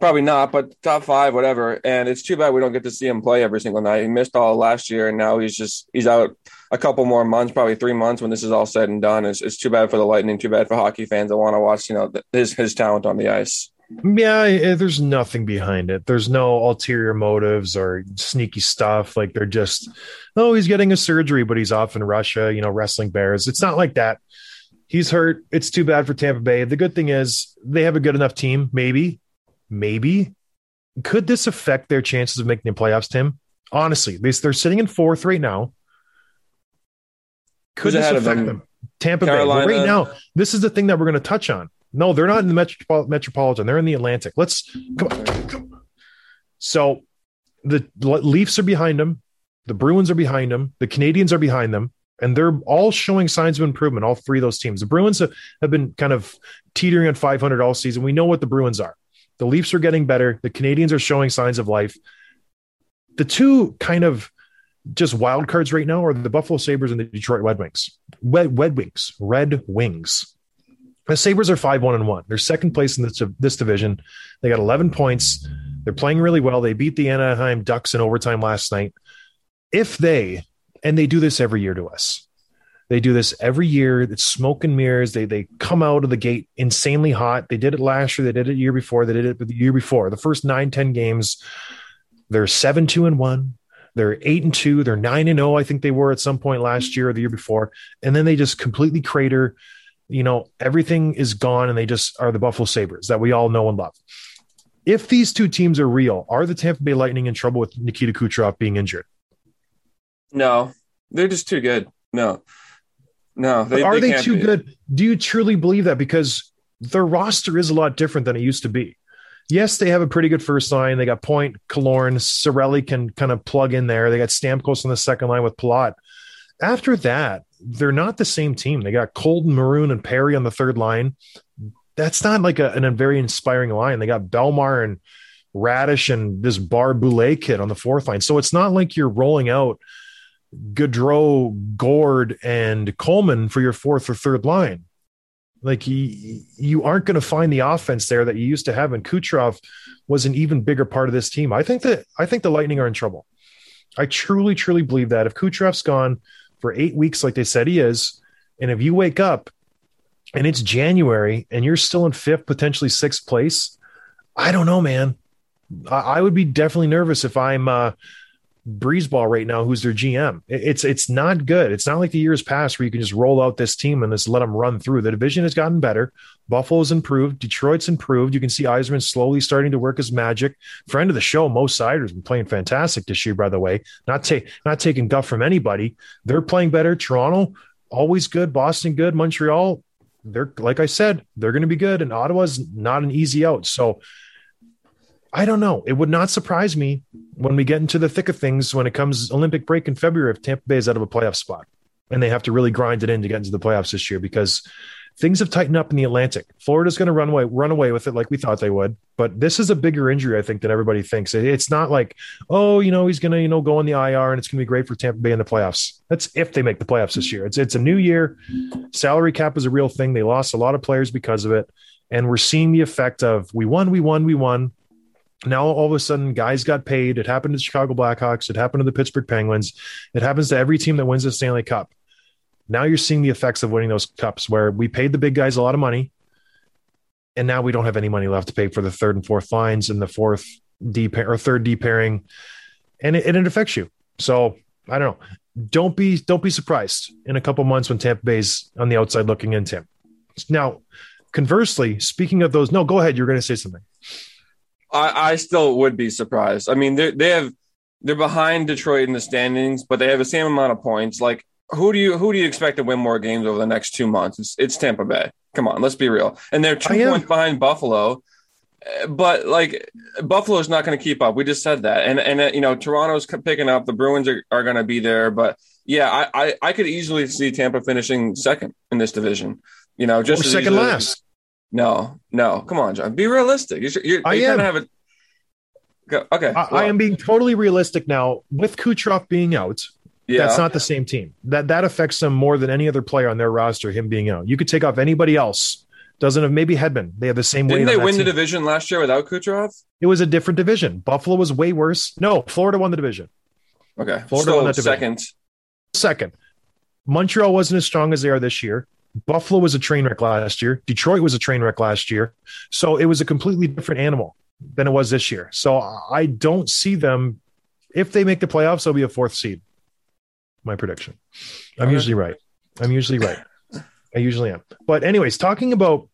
Probably not, but top five, whatever. And it's too bad we don't get to see him play every single night. He missed all last year, and now he's out a couple more months, probably 3 months when this is all said and done. It's too bad for the Lightning, too bad for hockey fans that want to watch, you know, his talent on the ice. Yeah, there's nothing behind it. There's no ulterior motives or sneaky stuff. Like, they're just, oh, he's getting a surgery, but he's off in Russia, you know, wrestling bears. It's not like that. He's hurt. It's too bad for Tampa Bay. The good thing is they have a good enough team, maybe. Could this affect their chances of making the playoffs, Tim? Honestly, they're sitting in fourth right now. Could this affect them? Tampa Bay. Right now, this is the thing that we're going to touch on. No, they're not in the Metropolitan. They're in the Atlantic. Come on. So the Leafs are behind them. The Bruins are behind them. The Canadians are behind them. And they're all showing signs of improvement, all three of those teams. The Bruins have been kind of teetering on 500 all season. We know what the Bruins are. The Leafs are getting better. The Canadians are showing signs of life. The two kind of just wild cards right now are the Buffalo Sabres and the Detroit Red Wings. Red Wings. The Sabres are 5-1-1. They're second place in this division. They got 11 points. They're playing really well. They beat the Anaheim Ducks in overtime last night. And they do this every year to us. They do this every year. It's smoke and mirrors. They come out of the gate insanely hot. They did it last year. They did it the year before. The first 9-10 gagames, they're 7-2-1. They're 8-2. They're 9-0. I think they were at some point last year or the year before. And then they just completely crater. You know, everything is gone, and they just are the Buffalo Sabres that we all know and love. If these two teams are real, are the Tampa Bay Lightning in trouble with Nikita Kucherov being injured? No, they're just too good. No. But are they too good? Do you truly believe that? Because their roster is a lot different than it used to be. Yes, they have a pretty good first line. They got Point, Killorn, Cirelli can kind of plug in there. They got Stamkos on the second line with Palat. After that, they're not the same team. They got Colton, Maroon, and Perry on the third line. That's not like a very inspiring line. They got Belmar and Radish and this Bar Boulay kid on the fourth line. So it's not like you're rolling out Gaudreau, Gord, and Coleman for your fourth or third line. Like, you aren't going to find the offense there that you used to have, and Kucherov was an even bigger part of this team. I think the Lightning are in trouble. I truly, truly believe that. If Kucherov's gone for 8 weeks like they said he is, and if you wake up and it's January and you're still in fifth, potentially sixth place, I don't know, man. I would be definitely nervous if I'm Breezeball right now, who's their GM. It's not good. It's not like the years past where you can just roll out this team and just let them run through. The division has gotten better. Buffalo's improved. Detroit's improved. You can see Yzerman slowly starting to work his magic. Friend of the show, Mo Seider, has been playing fantastic this year, by the way. Not taking guff from anybody. They're playing better. Toronto, always good. Boston, good. Montreal, they're, like I said, they're going to be good. And Ottawa's not an easy out. So I don't know. It would not surprise me when we get into the thick of things when it comes Olympic break in February if Tampa Bay is out of a playoff spot and they have to really grind it in to get into the playoffs this year, because things have tightened up in the Atlantic. Florida's going to run away with it like we thought they would. But this is a bigger injury, I think, than everybody thinks. It's not like, oh, you know, he's going to, you know, go on the IR and it's going to be great for Tampa Bay in the playoffs. That's if they make the playoffs this year. It's a new year. Salary cap is a real thing. They lost a lot of players because of it. And we're seeing the effect of we won. Now, all of a sudden, guys got paid. It happened to the Chicago Blackhawks. It happened to the Pittsburgh Penguins. It happens to every team that wins the Stanley Cup. Now you're seeing the effects of winning those cups where we paid the big guys a lot of money, and now we don't have any money left to pay for the third and fourth lines and the third D pairing, and it affects you. So I don't know. Don't be surprised in a couple months when Tampa Bay's on the outside looking in, Tim. Now, conversely, speaking of those, no, go ahead. You're going to say something. I still would be surprised. I mean, they're behind Detroit in the standings, but they have the same amount of points. Like, who do you expect to win more games over the next 2 months? It's Tampa Bay. Come on, let's be real. And they're 2 points behind Buffalo, but like Buffalo's not going to keep up. We just said that. And you know, Toronto's picking up. The Bruins are going to be there, but yeah, I could easily see Tampa finishing second in this division. You know, just second last. No. Come on, John. Be realistic. Okay. I am being totally realistic now. With Kucherov being out, That's not the same team. That affects them more than any other player on their roster, him being out. You could take off anybody else. Dozen of maybe Hedman. They have the same weight. Didn't they win the division last year without Kucherov? It was a different division. Buffalo was way worse. No, Florida won the division. Okay. Florida won that division. Second. Montreal wasn't as strong as they are this year. Buffalo was a train wreck last year. Detroit was a train wreck last year. So it was a completely different animal than it was this year. So I don't see them. If they make the playoffs, they'll be a fourth seed. My prediction. I'm usually right. I usually am. But anyways, talking about,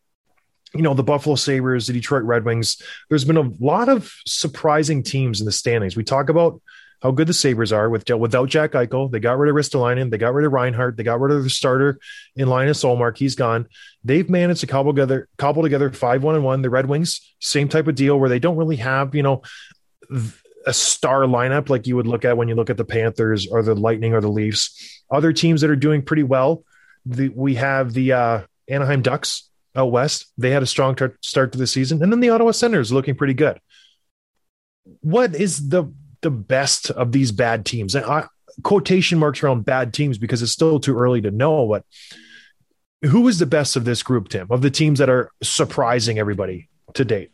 you know, the Buffalo Sabres, the Detroit Red Wings, there's been a lot of surprising teams in the standings. We talk about how good the Sabres are without Jack Eichel. They got rid of Ristolainen. They got rid of Reinhardt. They got rid of the starter in Linus Ullmark. He's gone. They've managed to cobble together 5-1-1. The Red Wings, same type of deal where they don't really have, you know, a star lineup like you would look at when you look at the Panthers or the Lightning or the Leafs. Other teams that are doing pretty well, we have the Anaheim Ducks out west. They had a strong start to the season. And then the Ottawa Senators looking pretty good. What is the best of these bad teams? And quotation marks around bad teams because it's still too early to know. But who is the best of this group, Tim, of the teams that are surprising everybody to date?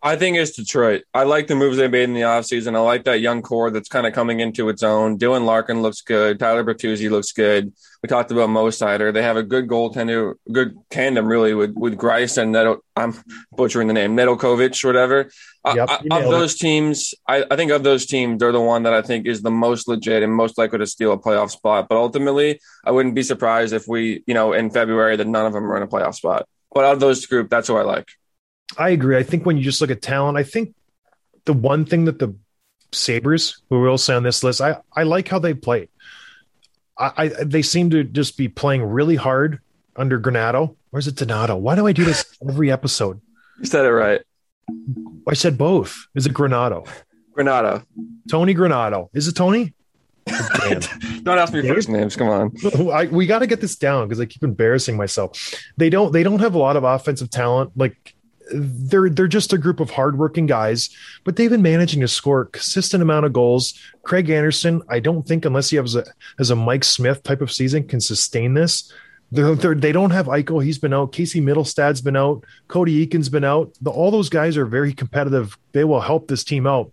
I think it's Detroit. I like the moves they made in the offseason. I like that young core that's kind of coming into its own. Dylan Larkin looks good. Tyler Bertuzzi looks good. We talked about Mo Seider. They have a good goaltender, good tandem really with Greiss and Neto. I'm butchering the name, Nedeljkovic, whatever. Yep, I think of those teams, they're the one that I think is the most legit and most likely to steal a playoff spot. But ultimately, I wouldn't be surprised if we, you know, in February that none of them are in a playoff spot. But out of those group, that's who I like. I agree. I think when you just look at talent, I think the one thing that the Sabres, who will say on this list, I like how they played. They seem to just be playing really hard under Granato. Or is it Donato? Why do I do this every episode? You said it right. I said both. Is it Granato? Granato. Tony Granato. Is it Tony? Don't ask me first names. Come on. We got to get this down because I keep embarrassing myself. They don't have a lot of offensive talent. Like, they're just a group of hardworking guys, but they've been managing to score a consistent amount of goals. Craig Anderson, I don't think, unless he has a Mike Smith type of season, can sustain this. They don't have Eichel. He's been out. Casey Middlestad's been out. Cody Eakin's been out. All those guys are very competitive. They will help this team out.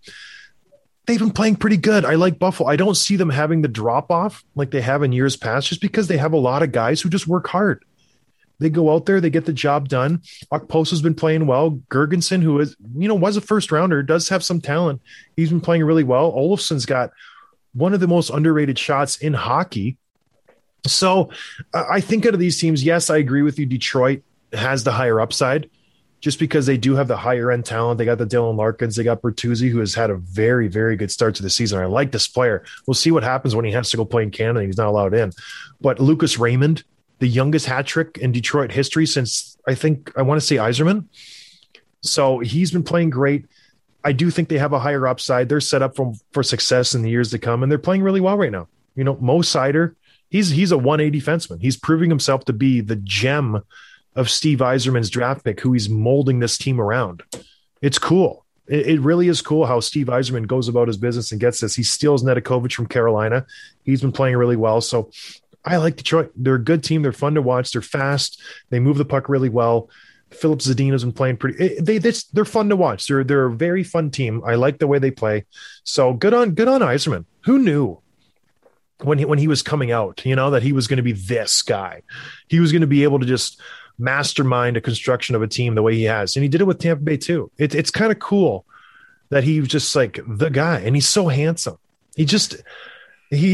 They've been playing pretty good. I like Buffalo. I don't see them having the drop-off like they have in years past just because they have a lot of guys who just work hard. They go out there, they get the job done. Okposo's been playing well. Gergensen, who is, you know, was a first rounder, does have some talent. He's been playing really well. Olofsson's got one of the most underrated shots in hockey. So I think out of these teams, yes, I agree with you. Detroit has the higher upside just because they do have the higher end talent. They got the Dylan Larkins. They got Bertuzzi, who has had a very, very good start to the season. I like this player. We'll see what happens when he has to go play in Canada. He's not allowed in. But Lucas Raymond, the youngest hat trick in Detroit history since, I think, I want to say Yzerman. So he's been playing great. I do think they have a higher upside. They're set up for success in the years to come, and they're playing really well right now. You know, Mo Seider, he's a 1A defenseman. He's proving himself to be the gem of Steve Yzerman's draft pick, who he's molding this team around. It's cool. It really is cool how Steve Yzerman goes about his business and gets this. He steals Nedeljkovic from Carolina. He's been playing really well. So I like Detroit. They're a good team. They're fun to watch. They're fast. They move the puck really well. Philip Zadina's been playing pretty. They're fun to watch. They're a very fun team. I like the way they play. So good on Yzerman. Who knew when he was coming out, you know, that he was going to be this guy? He was going to be able to just mastermind a construction of a team the way he has, and he did it with Tampa Bay too. It's kind of cool that he was just like the guy, and he's so handsome. He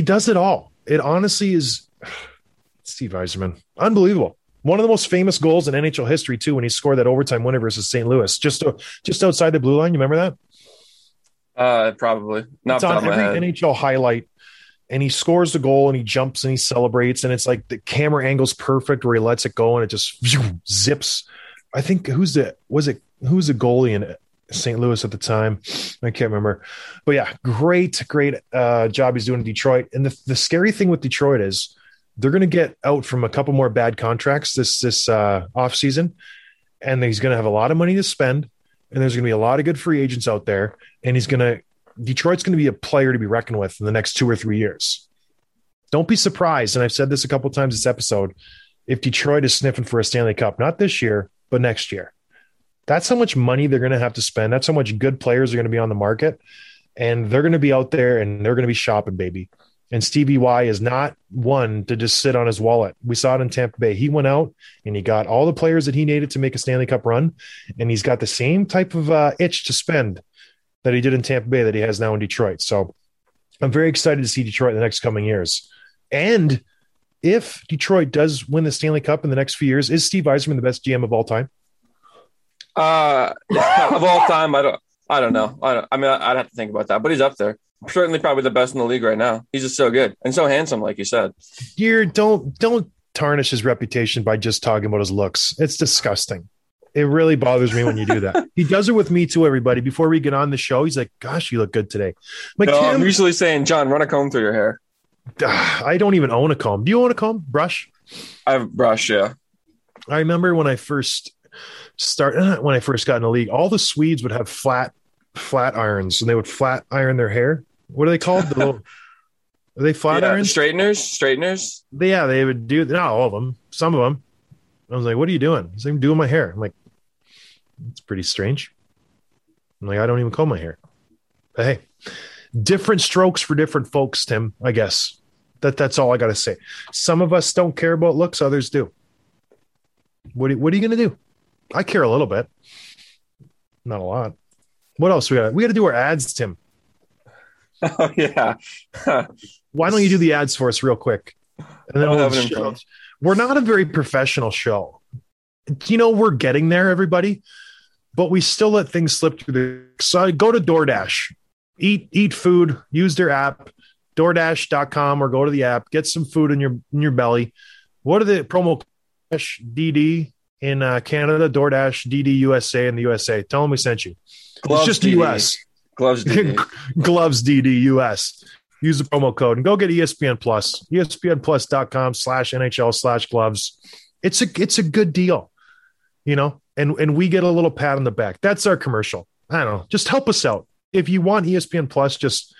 does it all. It honestly is. Steve Yzerman, unbelievable. One of the most famous goals in NHL history too, when he scored that overtime winner versus St. Louis, just outside the blue line. You remember that? Probably not. It's on every NHL highlight, and he scores the goal, and he jumps, and he celebrates, and it's like the camera angle's perfect where he lets it go, and it just zips. I think who's the goalie in St. Louis at the time? I can't remember, but yeah, great job he's doing in Detroit. And the scary thing with Detroit is, they're going to get out from a couple more bad contracts this offseason, and he's going to have a lot of money to spend, and there's going to be a lot of good free agents out there, and Detroit's going to be a player to be reckoned with in the next 2 or 3 years. Don't be surprised, and I've said this a couple times this episode, if Detroit is sniffing for a Stanley Cup, not this year, but next year. That's how much money they're going to have to spend. That's how much good players are going to be on the market. And they're going to be out there and they're going to be shopping, baby. And Stevie Y is not one to just sit on his wallet. We saw it in Tampa Bay. He went out and he got all the players that he needed to make a Stanley Cup run. And he's got the same type of itch to spend that he did in Tampa Bay that he has now in Detroit. So I'm very excited to see Detroit in the next coming years. And if Detroit does win the Stanley Cup in the next few years, is Steve Yzerman the best GM of all time? Of all time, I don't know. I'd have to think about that, but he's up there. Certainly probably the best in the league right now. He's just so good and so handsome, like you said. Dear, don't tarnish his reputation by just talking about his looks. It's disgusting. It really bothers me when you do that. He does it with me too, everybody. Before we get on the show, he's like, gosh, you look good today. I'm usually saying, John, run a comb through your hair. I don't even own a comb. Do you own a comb? Brush? I have a brush, yeah. I remember when I first got in the league, all the Swedes would have flat irons, and they would flat iron their hair. What are they called? Are they flat irons? Straighteners? Yeah, they would do. Not all of them. Some of them. I was like, what are you doing? He's like, I'm doing my hair. I'm like, it's pretty strange. I'm like, I don't even comb my hair. But hey, different strokes for different folks, Tim, I guess. That's all I got to say. Some of us don't care about looks. Others do. What are you going to do? I care a little bit. Not a lot. What else we got? We got to do our ads, Tim. Oh, yeah. Why don't you do the ads for us real quick? And then we're not a very professional show. You know, we're getting there, everybody, but we still let things slip through the... So go to DoorDash. Eat food. Use their app, DoorDash.com, or go to the app. Get some food in your belly. What are the promo DD in Canada, DoorDash, DD USA in the USA? Tell them we sent you. Gloves, it's just DD. US. Gloves DD. Gloves DD US. Use the promo code and go get ESPN Plus. ESPNplus.com/NHL/gloves. It's a good deal, you know, and we get a little pat on the back. That's our commercial. I don't know. Just help us out. If you want ESPN Plus, just